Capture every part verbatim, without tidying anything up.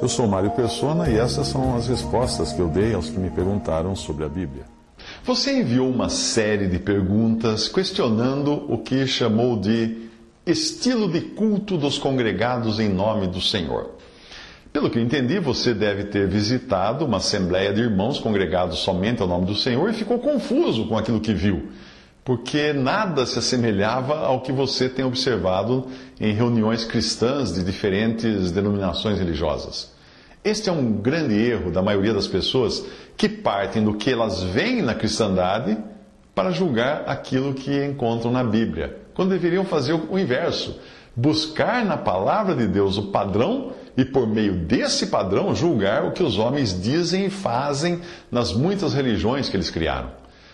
Eu sou Mário Persona e essas são as respostas que eu dei aos que me perguntaram sobre a Bíblia. Você enviou uma série de perguntas questionando o que chamou de estilo de culto dos congregados em nome do Senhor. Pelo que eu entendi, você deve ter visitado uma assembleia de irmãos congregados somente ao nome do Senhor e ficou confuso com aquilo que viu, porque nada se assemelhava ao que você tem observado em reuniões cristãs de diferentes denominações religiosas. Este é um grande erro da maioria das pessoas que partem do que elas veem na cristandade para julgar aquilo que encontram na Bíblia, quando deveriam fazer o inverso, buscar na palavra de Deus o padrão e, por meio desse padrão, julgar o que os homens dizem e fazem nas muitas religiões que eles criaram.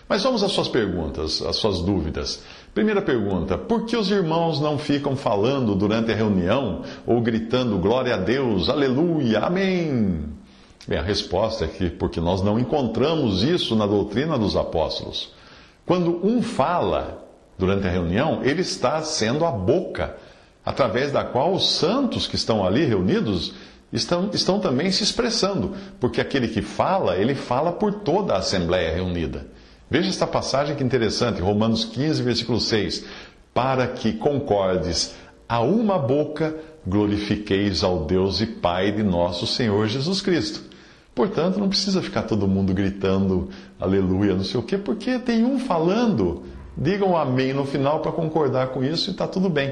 Mas vamos às suas perguntas, às suas dúvidas. Primeira pergunta, por que os irmãos não ficam falando durante a reunião ou gritando glória a Deus, aleluia, amém? Bem, a resposta é que porque nós não encontramos isso na doutrina dos apóstolos. Quando um fala durante a reunião, ele está sendo a boca, através da qual os santos que estão ali reunidos estão, estão também se expressando, porque aquele que fala, ele fala por toda a assembleia reunida. Veja esta passagem que interessante, Romanos quinze, versículo seis. Para que concordes a uma boca, glorifiqueis ao Deus e Pai de nosso Senhor Jesus Cristo. Portanto, não precisa ficar todo mundo gritando aleluia, não sei o quê, porque tem um falando. Digam amém no final para concordar com isso e está tudo bem.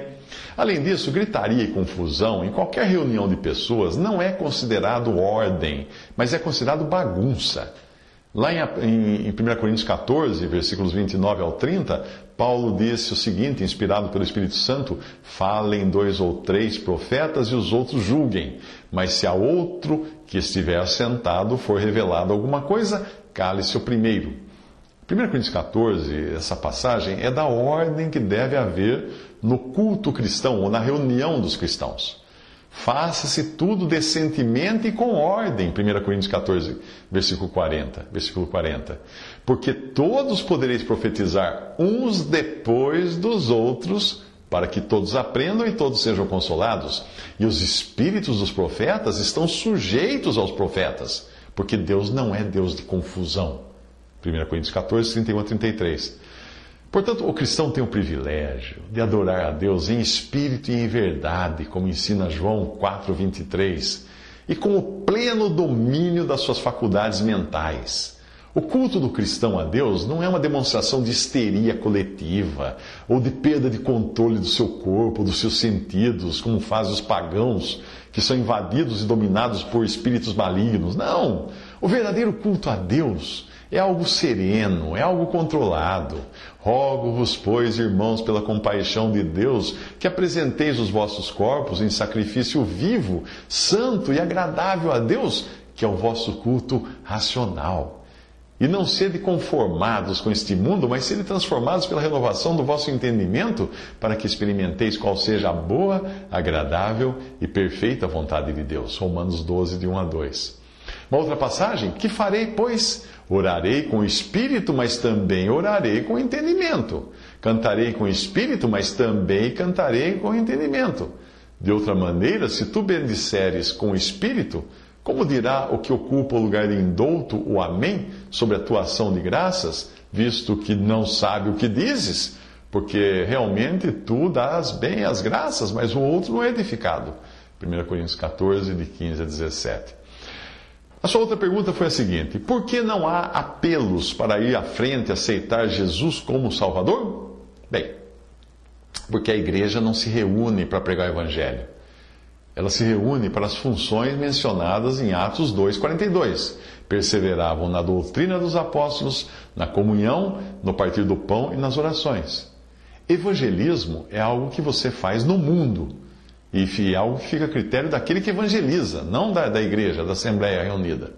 Além disso, gritaria e confusão em qualquer reunião de pessoas não é considerado ordem, mas é considerado bagunça. Lá em primeira Coríntios quatorze, versículos vinte e nove ao trinta, Paulo disse o seguinte, inspirado pelo Espírito Santo, falem dois ou três profetas e os outros julguem, mas se a outro que estiver sentado for revelado alguma coisa, cale-se o primeiro. primeira Coríntios quatorze, essa passagem é da ordem que deve haver no culto cristão ou na reunião dos cristãos. Faça-se tudo decentemente e com ordem, primeira Coríntios quatorze, versículo quarenta, versículo quarenta. Porque todos podereis profetizar uns depois dos outros, para que todos aprendam e todos sejam consolados. E os espíritos dos profetas estão sujeitos aos profetas, porque Deus não é Deus de confusão. primeira Coríntios quatorze, trinta e um a trinta e três. Portanto, o cristão tem o privilégio de adorar a Deus em espírito e em verdade, como ensina João quatro, vinte e três, e com o pleno domínio das suas faculdades mentais. O culto do cristão a Deus não é uma demonstração de histeria coletiva, ou de perda de controle do seu corpo, dos seus sentidos, como fazem os pagãos, que são invadidos e dominados por espíritos malignos. Não! O verdadeiro culto a Deus é algo sereno, é algo controlado. Rogo-vos, pois, irmãos, pela compaixão de Deus, que apresenteis os vossos corpos em sacrifício vivo, santo e agradável a Deus, que é o vosso culto racional. E não sede conformados com este mundo, mas sede transformados pela renovação do vosso entendimento, para que experimenteis qual seja a boa, agradável e perfeita vontade de Deus. Romanos doze, de um a dois. Uma outra passagem, que farei, pois? Orarei com o espírito, mas também orarei com entendimento. Cantarei com o espírito, mas também cantarei com entendimento. De outra maneira, se tu bendisseres com o espírito, como dirá o que ocupa o lugar de indouto, o amém, sobre a tua ação de graças, visto que não sabe o que dizes? Porque realmente tu dás bem as graças, mas o outro não é edificado. primeira Coríntios quatorze, de quinze a dezessete. A sua outra pergunta foi a seguinte, por que não há apelos para ir à frente e aceitar Jesus como Salvador? Bem, porque a igreja não se reúne para pregar o Evangelho. Ela se reúne para as funções mencionadas em Atos dois, quarenta e dois. Perseveravam na doutrina dos apóstolos, na comunhão, no partir do pão e nas orações. Evangelismo é algo que você faz no mundo. E algo que fica a critério daquele que evangeliza, não da, da igreja, da Assembleia Reunida.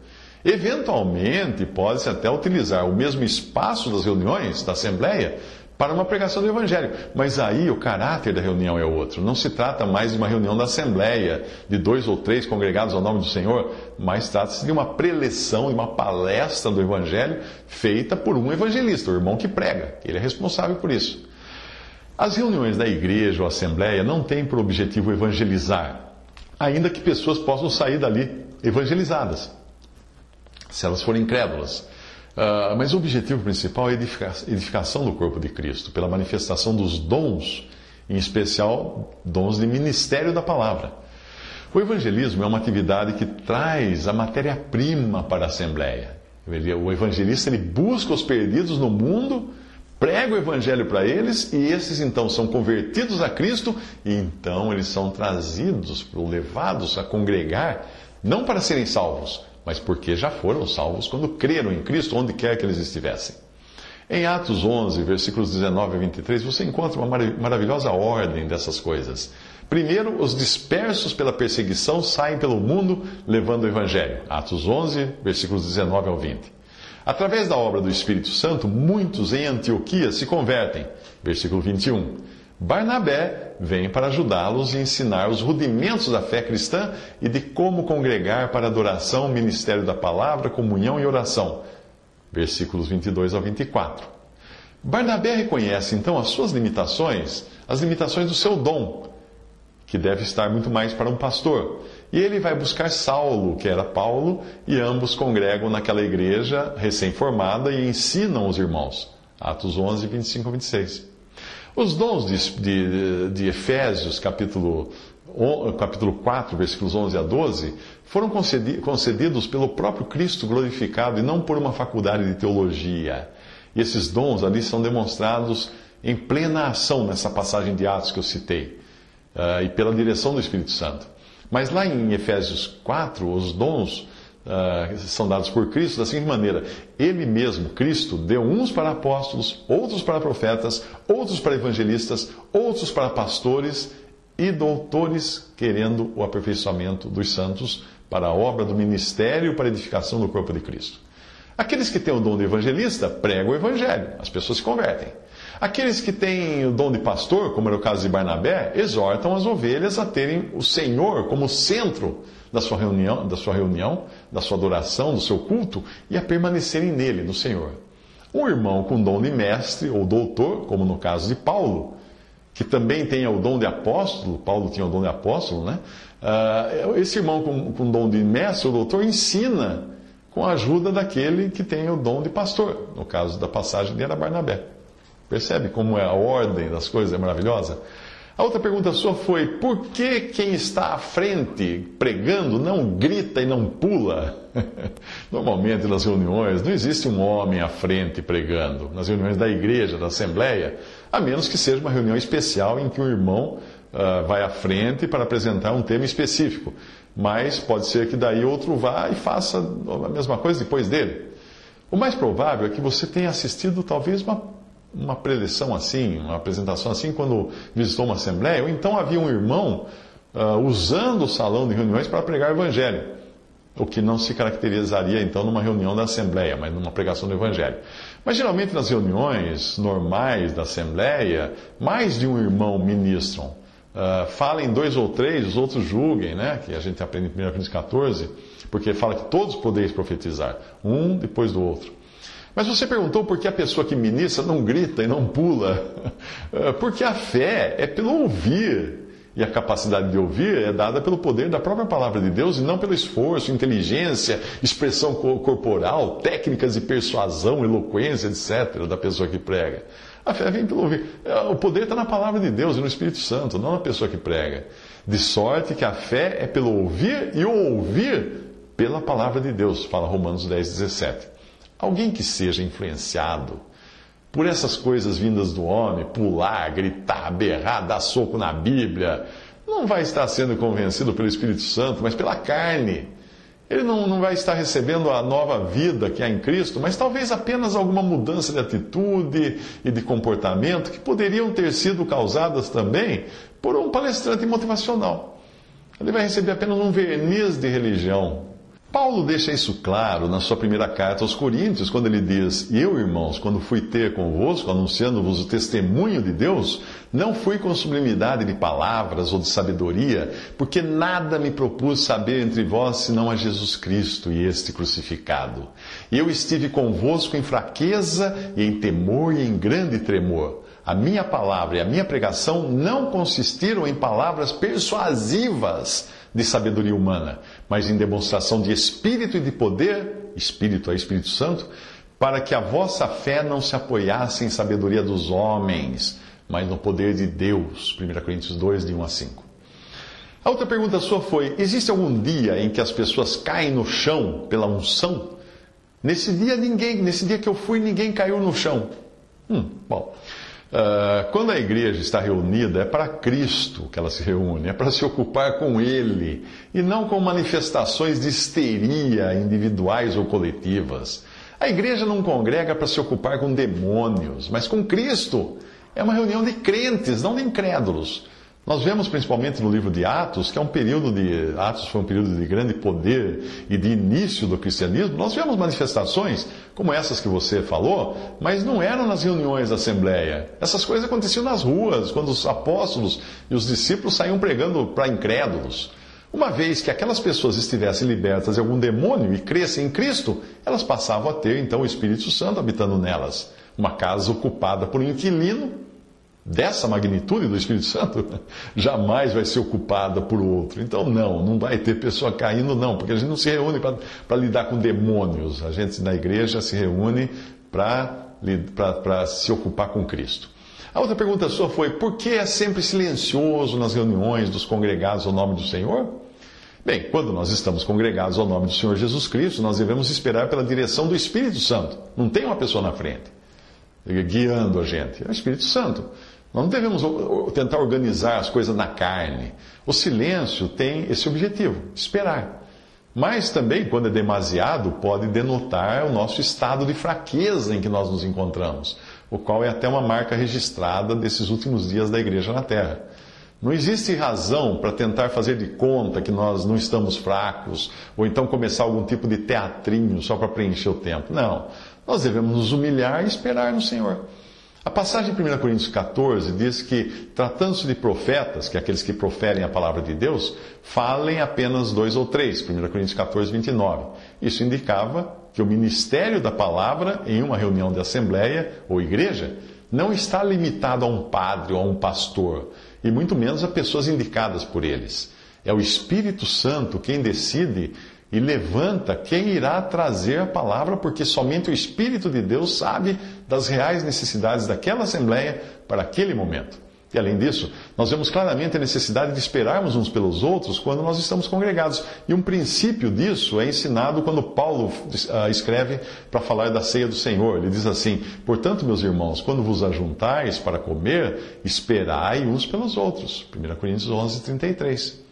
Eventualmente, pode-se até utilizar o mesmo espaço das reuniões, da Assembleia, para uma pregação do Evangelho. Mas aí o caráter da reunião é outro. Não se trata mais de uma reunião da Assembleia, de dois ou três congregados ao nome do Senhor, mas trata-se de uma preleção, de uma palestra do Evangelho feita por um evangelista, o irmão que prega. Ele é responsável por isso. As reuniões da igreja ou assembleia não têm por objetivo evangelizar, ainda que pessoas possam sair dali evangelizadas, se elas forem incrédulas. Uh, mas o objetivo principal é a edificação do corpo de Cristo, pela manifestação dos dons, em especial dons de ministério da palavra. O evangelismo é uma atividade que traz a matéria-prima para a assembleia. O evangelista, ele busca os perdidos no mundo, prega o evangelho para eles, e esses então são convertidos a Cristo, e então eles são trazidos, levados a congregar, não para serem salvos, mas porque já foram salvos quando creram em Cristo, onde quer que eles estivessem. Em Atos onze, versículos dezenove a vinte e três, você encontra uma maravilhosa ordem dessas coisas. Primeiro, os dispersos pela perseguição saem pelo mundo levando o evangelho. Atos onze, versículos dezenove ao vinte. Através da obra do Espírito Santo, muitos em Antioquia se convertem. Versículo vinte e um. Barnabé vem para ajudá-los e ensinar os rudimentos da fé cristã e de como congregar para adoração, ministério da palavra, comunhão e oração. Versículos vinte e dois ao vinte e quatro. Barnabé reconhece então as suas limitações, as limitações do seu dom, que deve estar muito mais para um pastor. E ele vai buscar Saulo, que era Paulo, e ambos congregam naquela igreja recém-formada e ensinam os irmãos. Atos onze, vinte e cinco a vinte e seis. Os dons de, de, de Efésios, capítulo, capítulo quatro, versículos onze a doze, foram concedidos pelo próprio Cristo glorificado e não por uma faculdade de teologia. E esses dons ali são demonstrados em plena ação nessa passagem de Atos que eu citei, uh, e pela direção do Espírito Santo. Mas lá em Efésios quatro, os dons uh, são dados por Cristo da seguinte maneira: Ele mesmo, Cristo, deu uns para apóstolos, outros para profetas, outros para evangelistas, outros para pastores e doutores, querendo o aperfeiçoamento dos santos para a obra do ministério, para a edificação do corpo de Cristo. Aqueles que têm o dom de evangelista pregam o evangelho, as pessoas se convertem. Aqueles que têm o dom de pastor, como era o caso de Barnabé, exortam as ovelhas a terem o Senhor como centro da sua reunião, da sua reunião, da sua adoração, do seu culto, e a permanecerem nele, no Senhor. Um irmão com dom de mestre ou doutor, como no caso de Paulo, que também tem o dom de apóstolo, Paulo tinha o dom de apóstolo, né? Uh, esse irmão com, com dom de mestre, o doutor, ensina com a ajuda daquele que tem o dom de pastor, no caso da passagem de Barnabé. Percebe como é a ordem das coisas, é maravilhosa? A outra pergunta sua foi: por que quem está à frente pregando não grita e não pula? Normalmente nas reuniões não existe um homem à frente pregando, nas reuniões da igreja, da assembleia, a menos que seja uma reunião especial em que um irmão uh, vai à frente para apresentar um tema específico. Mas pode ser que daí outro vá e faça a mesma coisa depois dele. O mais provável é que você tenha assistido talvez uma uma preleção assim, uma apresentação assim, quando visitou uma assembleia, ou então havia um irmão uh, usando o salão de reuniões para pregar o evangelho, o que não se caracterizaria então numa reunião da assembleia, mas numa pregação do evangelho. Mas geralmente nas reuniões normais da assembleia, mais de um irmão ministram, uh, falem dois ou três, os outros julguem, né? Que a gente aprende em primeira Coríntios quatorze, porque fala que todos podeis profetizar, um depois do outro. Mas você perguntou por que a pessoa que ministra não grita e não pula. Porque a fé é pelo ouvir, e a capacidade de ouvir é dada pelo poder da própria palavra de Deus, e não pelo esforço, inteligência, expressão corporal, técnicas de persuasão, eloquência, etcétera, da pessoa que prega. A fé vem pelo ouvir. O poder está na palavra de Deus e no Espírito Santo, não na pessoa que prega. De sorte que a fé é pelo ouvir, e o ouvir pela palavra de Deus, fala Romanos dez, dezessete. Alguém que seja influenciado por essas coisas vindas do homem, pular, gritar, berrar, dar soco na Bíblia, não vai estar sendo convencido pelo Espírito Santo, mas pela carne. Ele não, não vai estar recebendo a nova vida que há em Cristo, mas talvez apenas alguma mudança de atitude e de comportamento que poderiam ter sido causadas também por um palestrante motivacional. Ele vai receber apenas um verniz de religião. Paulo deixa isso claro na sua primeira carta aos Coríntios, quando ele diz: eu, irmãos, quando fui ter convosco, anunciando-vos o testemunho de Deus, não fui com sublimidade de palavras ou de sabedoria, porque nada me propus saber entre vós, senão a Jesus Cristo e este crucificado. Eu estive convosco em fraqueza e em temor e em grande tremor. A minha palavra e a minha pregação não consistiram em palavras persuasivas de sabedoria humana, mas em demonstração de espírito e de poder, espírito é Espírito Santo, para que a vossa fé não se apoiasse em sabedoria dos homens, mas no poder de Deus. primeira Coríntios dois, de um a cinco. A outra pergunta sua foi: existe algum dia em que as pessoas caem no chão pela unção? Nesse dia ninguém, nesse dia que eu fui, ninguém caiu no chão. Hum, bom, uh, quando a igreja está reunida, é para Cristo que ela se reúne, é para se ocupar com Ele, e não com manifestações de histeria individuais ou coletivas. A igreja não congrega para se ocupar com demônios, mas com Cristo. É uma reunião de crentes, não de incrédulos. Nós vemos principalmente no livro de Atos, que é um período de Atos foi um período de grande poder e de início do cristianismo. Nós vemos manifestações como essas que você falou, mas não eram nas reuniões da assembleia. Essas coisas aconteciam nas ruas, quando os apóstolos e os discípulos saíam pregando para incrédulos. Uma vez que aquelas pessoas estivessem libertas de algum demônio e crescem em Cristo, elas passavam a ter então o Espírito Santo habitando nelas. Uma casa ocupada por um inquilino dessa magnitude do Espírito Santo jamais vai ser ocupada por outro. Então não, não vai ter pessoa caindo não, porque a gente não se reúne para lidar com demônios. A gente na igreja se reúne para se ocupar com Cristo. A outra pergunta sua foi: por que é sempre silencioso nas reuniões dos congregados ao nome do Senhor? Bem, quando nós estamos congregados ao nome do Senhor Jesus Cristo, nós devemos esperar pela direção do Espírito Santo. Não tem uma pessoa na frente guiando a gente, é o Espírito Santo. Nós não devemos tentar organizar as coisas na carne. O silêncio tem esse objetivo, esperar. Mas também, quando é demasiado, pode denotar o nosso estado de fraqueza em que nós nos encontramos, o qual é até uma marca registrada desses últimos dias da igreja na Terra. Não existe razão para tentar fazer de conta que nós não estamos fracos, ou então começar algum tipo de teatrinho só para preencher o tempo. Não. Nós devemos nos humilhar e esperar no Senhor. A passagem de primeira Coríntios quatorze diz que, tratando-se de profetas, que é aqueles que proferem a palavra de Deus, falem apenas dois ou três, primeira Coríntios quatorze, vinte e nove. Isso indicava que o ministério da palavra, em uma reunião de assembleia ou igreja, não está limitado a um padre ou a um pastor, e muito menos a pessoas indicadas por eles. É o Espírito Santo quem decide e levanta quem irá trazer a palavra, porque somente o Espírito de Deus sabe das reais necessidades daquela assembleia para aquele momento. E além disso, nós vemos claramente a necessidade de esperarmos uns pelos outros quando nós estamos congregados. E um princípio disso é ensinado quando Paulo uh, escreve para falar da ceia do Senhor. Ele diz assim: portanto, meus irmãos, quando vos ajuntais para comer, esperai uns pelos outros. primeira Coríntios onze, trinta e três.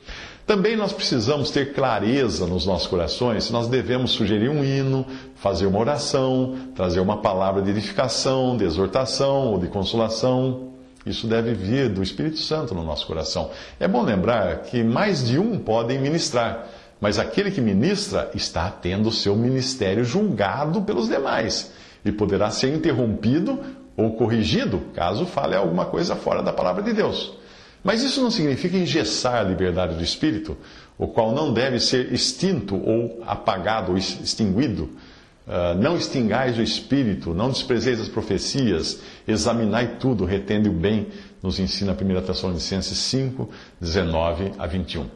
Também nós precisamos ter clareza nos nossos corações se nós devemos sugerir um hino, fazer uma oração, trazer uma palavra de edificação, de exortação ou de consolação. Isso deve vir do Espírito Santo no nosso coração. É bom lembrar que mais de um podem ministrar, mas aquele que ministra está tendo o seu ministério julgado pelos demais e poderá ser interrompido ou corrigido caso fale alguma coisa fora da palavra de Deus. Mas isso não significa engessar a liberdade do Espírito, o qual não deve ser extinto ou apagado ou extinguido. Uh, não extingais o Espírito, não desprezeis as profecias, examinai tudo, retende o bem, nos ensina a primeira Tessalonicenses cinco, dezenove a vinte e um.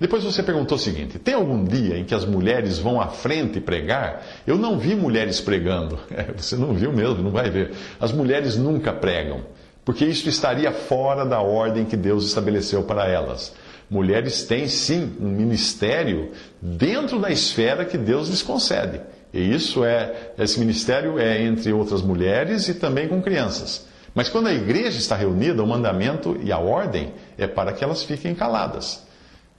Depois você perguntou o seguinte: tem algum dia em que as mulheres vão à frente pregar? Eu não vi mulheres pregando. É, você não viu mesmo, não vai ver. As mulheres nunca pregam, porque isto estaria fora da ordem que Deus estabeleceu para elas. Mulheres têm, sim, um ministério dentro da esfera que Deus lhes concede. E isso é, esse ministério é entre outras mulheres e também com crianças. Mas quando a igreja está reunida, o mandamento e a ordem é para que elas fiquem caladas.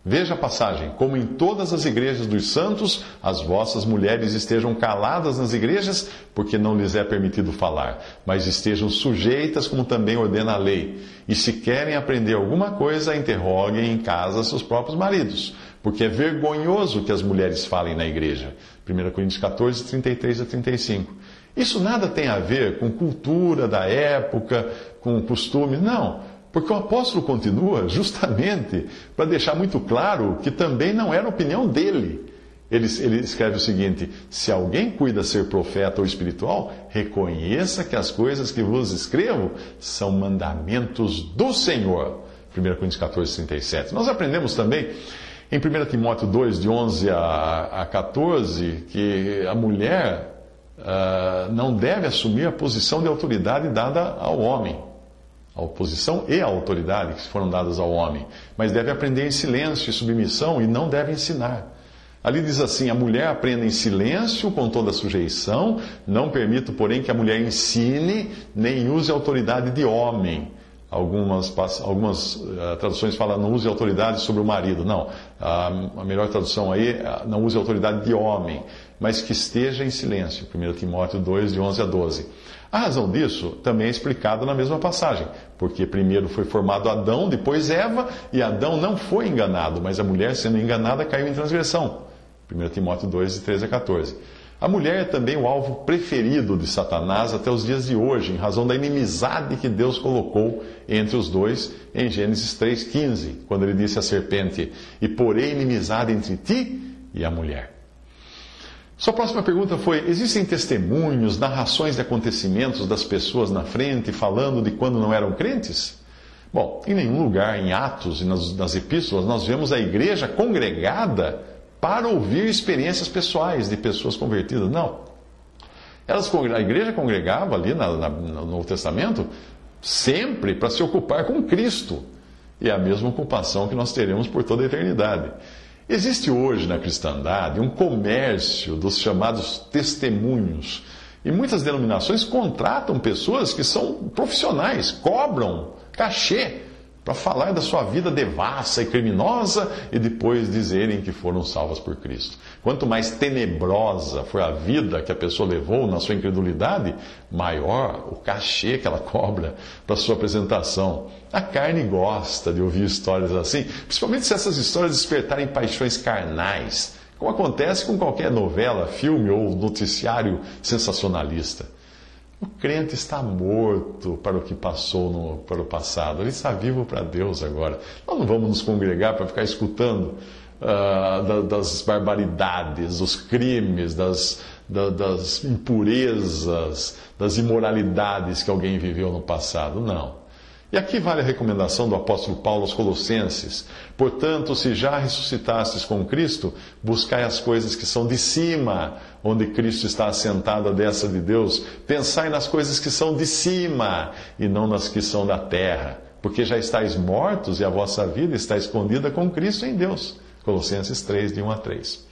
Veja a passagem: como em todas as igrejas dos santos, as vossas mulheres estejam caladas nas igrejas, porque não lhes é permitido falar, mas estejam sujeitas, como também ordena a lei. E se querem aprender alguma coisa, interroguem em casa seus próprios maridos, porque é vergonhoso que as mulheres falem na igreja. primeira Coríntios quatorze, trinta e três a trinta e cinco. Isso nada tem a ver com cultura da época, com costume, não. Porque o apóstolo continua justamente para deixar muito claro que também não era a opinião dele. Ele, ele escreve o seguinte: se alguém cuida ser profeta ou espiritual, reconheça que as coisas que vos escrevo são mandamentos do Senhor. primeira Coríntios quatorze, trinta e sete. Nós aprendemos também Em primeira Timóteo dois, de onze a catorze, que a mulher uh, não deve assumir a posição de autoridade dada ao homem. A posição e a autoridade que foram dadas ao homem. Mas deve aprender em silêncio e submissão e não deve ensinar. Ali diz assim, a mulher aprenda em silêncio, com toda sujeição, não permito, porém, que a mulher ensine, nem use a autoridade de homem. Algumas, algumas uh, traduções falam, não use autoridade sobre o marido. Não, a, a melhor tradução aí é, não use autoridade de homem, mas que esteja em silêncio. primeira Timóteo dois, de onze a doze. A razão disso também é explicada na mesma passagem, porque primeiro foi formado Adão, depois Eva, e Adão não foi enganado, mas a mulher, sendo enganada, caiu em transgressão. primeira Timóteo dois, de treze a catorze. A mulher é também o alvo preferido de Satanás até os dias de hoje, em razão da inimizade que Deus colocou entre os dois em Gênesis três, quinze, quando ele disse à serpente, e porém inimizade entre ti e a mulher. Sua próxima pergunta foi, existem testemunhos, narrações de acontecimentos das pessoas na frente falando de quando não eram crentes? Bom, em nenhum lugar, em Atos e nas, nas epístolas, nós vemos a igreja congregada para ouvir experiências pessoais de pessoas convertidas. Não. Elas, a igreja congregava ali na, na, no Novo Testamento sempre para se ocupar com Cristo. E é a mesma ocupação que nós teremos por toda a eternidade. Existe hoje na cristandade um comércio dos chamados testemunhos. E muitas denominações contratam pessoas que são profissionais, cobram cachê para falar da sua vida devassa e criminosa e depois dizerem que foram salvas por Cristo. Quanto mais tenebrosa foi a vida que a pessoa levou na sua incredulidade, maior o cachê que ela cobra para sua apresentação. A carne gosta de ouvir histórias assim, principalmente se essas histórias despertarem paixões carnais, como acontece com qualquer novela, filme ou noticiário sensacionalista. O crente está morto para o que passou no, para o passado. Ele está vivo para Deus agora. Nós não vamos nos congregar para ficar escutando uh, da, das barbaridades, dos crimes, das, da, das impurezas, das imoralidades que alguém viveu no passado. Não. E aqui vale a recomendação do apóstolo Paulo aos Colossenses. Portanto, se já ressuscitastes com Cristo, buscai as coisas que são de cima, onde Cristo está assentado à destra de Deus. Pensai nas coisas que são de cima, e não nas que são da terra. Porque já estáis mortos, e a vossa vida está escondida com Cristo em Deus. Colossenses três, de um a três.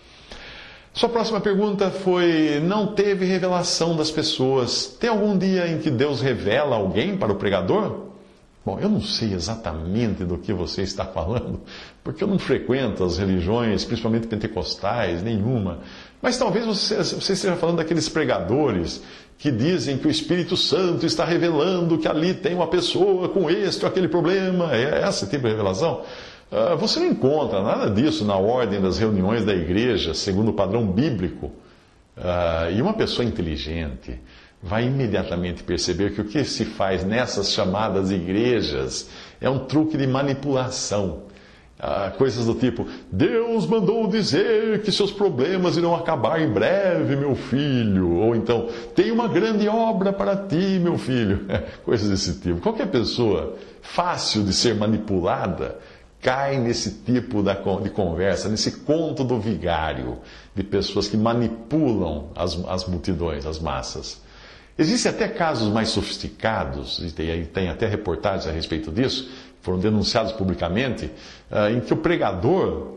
Sua próxima pergunta foi, não teve revelação das pessoas. Tem algum dia em que Deus revela alguém para o pregador? Bom, eu não sei exatamente do que você está falando, porque eu não frequento as religiões, principalmente pentecostais, nenhuma. Mas talvez você, você esteja falando daqueles pregadores que dizem que o Espírito Santo está revelando que ali tem uma pessoa com este ou aquele problema. É esse tipo de revelação? Você não encontra nada disso na ordem das reuniões da igreja, segundo o padrão bíblico. E uma pessoa inteligente vai imediatamente perceber que o que se faz nessas chamadas igrejas é um truque de manipulação. Ah, coisas do tipo, Deus mandou dizer que seus problemas irão acabar em breve, meu filho. Ou então, tem uma grande obra para ti, meu filho. Coisas desse tipo. Qualquer pessoa fácil de ser manipulada cai nesse tipo de conversa, nesse conto do vigário de pessoas que manipulam as, as multidões, as massas. Existem até casos mais sofisticados, e tem, tem até reportagens a respeito disso, foram denunciados publicamente, em que o pregador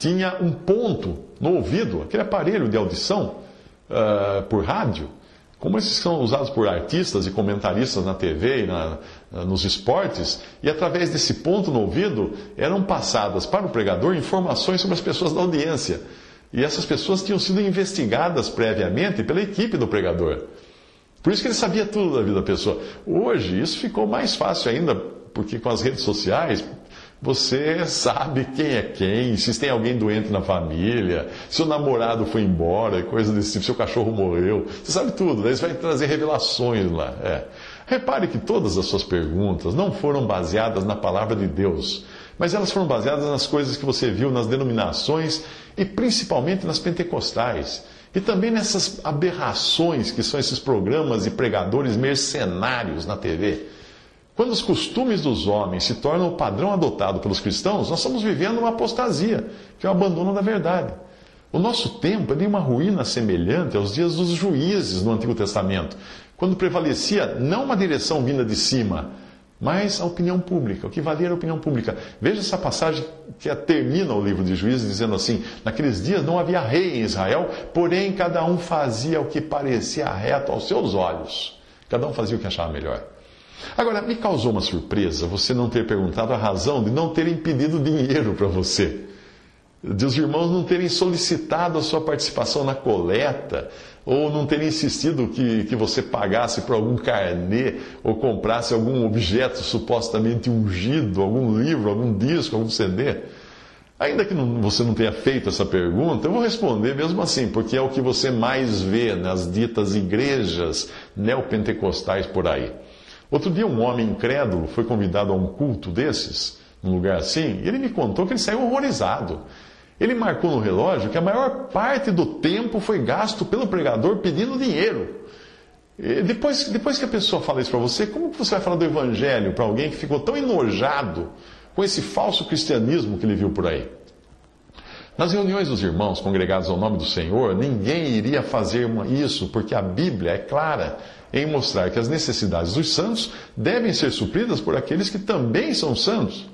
tinha um ponto no ouvido, aquele aparelho de audição por rádio, como esses que são usados por artistas e comentaristas na T V e na, nos esportes, e através desse ponto no ouvido eram passadas para o pregador informações sobre as pessoas da audiência. E essas pessoas tinham sido investigadas previamente pela equipe do pregador. Por isso que ele sabia tudo da vida da pessoa. Hoje, isso ficou mais fácil ainda, porque com as redes sociais, você sabe quem é quem, se tem alguém doente na família, se o namorado foi embora, coisa desse tipo, se o cachorro morreu. Você sabe tudo, daí você vai trazer revelações lá. É. Repare que todas as suas perguntas não foram baseadas na palavra de Deus, mas elas foram baseadas nas coisas que você viu nas denominações e principalmente nas pentecostais. E também nessas aberrações que são esses programas de pregadores mercenários na T V. Quando os costumes dos homens se tornam o padrão adotado pelos cristãos, nós estamos vivendo uma apostasia, que é o abandono da verdade. O nosso tempo é de uma ruína semelhante aos dias dos juízes no Antigo Testamento, quando prevalecia não uma direção vinda de cima, mas a opinião pública, o que valia era a opinião pública. Veja essa passagem que termina o livro de Juízes dizendo assim: naqueles dias não havia rei em Israel, porém cada um fazia o que parecia reto aos seus olhos. Cada um fazia o que achava melhor. Agora, me causou uma surpresa você não ter perguntado a razão de não terem pedido dinheiro para você, de os irmãos não terem solicitado a sua participação na coleta, ou não terem insistido que, que você pagasse por algum carnê, ou comprasse algum objeto supostamente ungido, algum livro, algum disco, algum C D. Ainda que não, você não tenha feito essa pergunta, eu vou responder mesmo assim, porque é o que você mais vê nas ditas igrejas neopentecostais por aí. Outro dia um homem incrédulo foi convidado a um culto desses, num lugar assim, e ele me contou que ele saiu horrorizado. Ele marcou no relógio que a maior parte do tempo foi gasto pelo pregador pedindo dinheiro. E depois, depois que a pessoa fala isso para você, como você vai falar do evangelho para alguém que ficou tão enojado com esse falso cristianismo que ele viu por aí? Nas reuniões dos irmãos congregados ao nome do Senhor, ninguém iria fazer isso, porque a Bíblia é clara em mostrar que as necessidades dos santos devem ser supridas por aqueles que também são santos.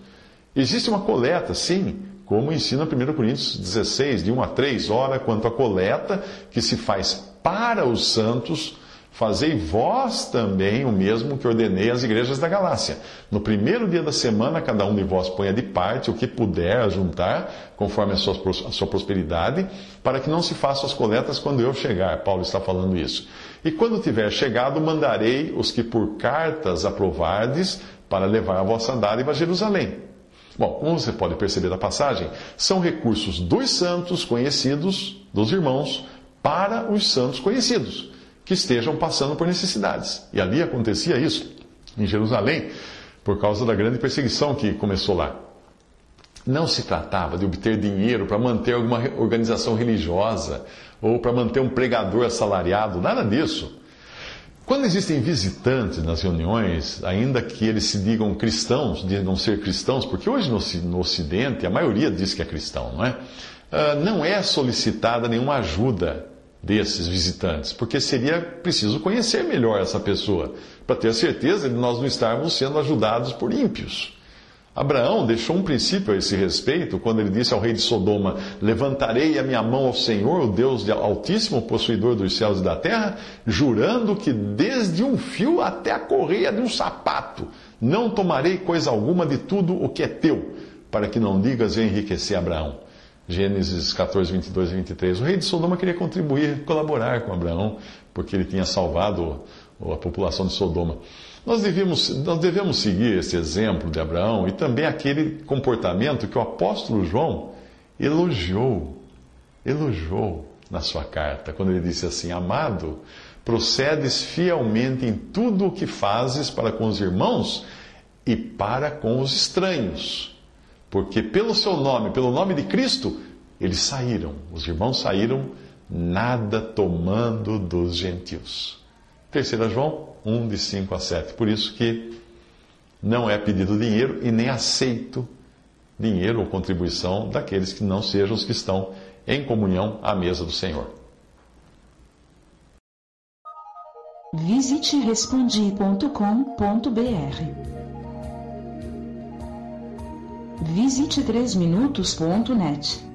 Existe uma coleta, sim, como ensina primeiro Coríntios dezesseis, de um a três, ora quanto à coleta que se faz para os santos, fazei vós também o mesmo que ordenei às igrejas da Galácia. No primeiro dia da semana, cada um de vós ponha de parte o que puder ajuntar, conforme a sua, a sua prosperidade, para que não se façam as coletas quando eu chegar. Paulo está falando isso. E quando tiver chegado, mandarei os que por cartas aprovardes para levar a vossa dádiva a Jerusalém. Bom, como você pode perceber da passagem, são recursos dos santos conhecidos, dos irmãos, para os santos conhecidos, que estejam passando por necessidades. E ali acontecia isso, em Jerusalém, por causa da grande perseguição que começou lá. Não se tratava de obter dinheiro para manter alguma organização religiosa, ou para manter um pregador assalariado, nada disso. Quando existem visitantes nas reuniões, ainda que eles se digam cristãos, de não ser cristãos, porque hoje no Ocidente a maioria diz que é cristão, não é? Uh, não é solicitada nenhuma ajuda desses visitantes, porque seria preciso conhecer melhor essa pessoa, para ter a certeza de nós não estarmos sendo ajudados por ímpios. Abraão deixou um princípio a esse respeito, quando ele disse ao rei de Sodoma: levantarei a minha mão ao Senhor, o Deus Altíssimo, possuidor dos céus e da terra, jurando que desde um fio até a correia de um sapato, não tomarei coisa alguma de tudo o que é teu, para que não digas eu enriqueci Abraão. Gênesis quatorze, vinte e dois e vinte e três. O rei de Sodoma queria contribuir, colaborar com Abraão, porque ele tinha salvado a população de Sodoma. Nós devemos, nós devemos seguir esse exemplo de Abraão e também aquele comportamento que o apóstolo João elogiou, elogiou na sua carta, quando ele disse assim: amado, procedes fielmente em tudo o que fazes para com os irmãos e para com os estranhos, porque pelo seu nome, pelo nome de Cristo, eles saíram, os irmãos saíram, nada tomando dos gentios. terceira João um, de cinco a sete. Por isso que não é pedido dinheiro e nem aceito dinheiro ou contribuição daqueles que não sejam os que estão em comunhão à mesa do Senhor. Visite respondi ponto com ponto br. Visite três minutos ponto net.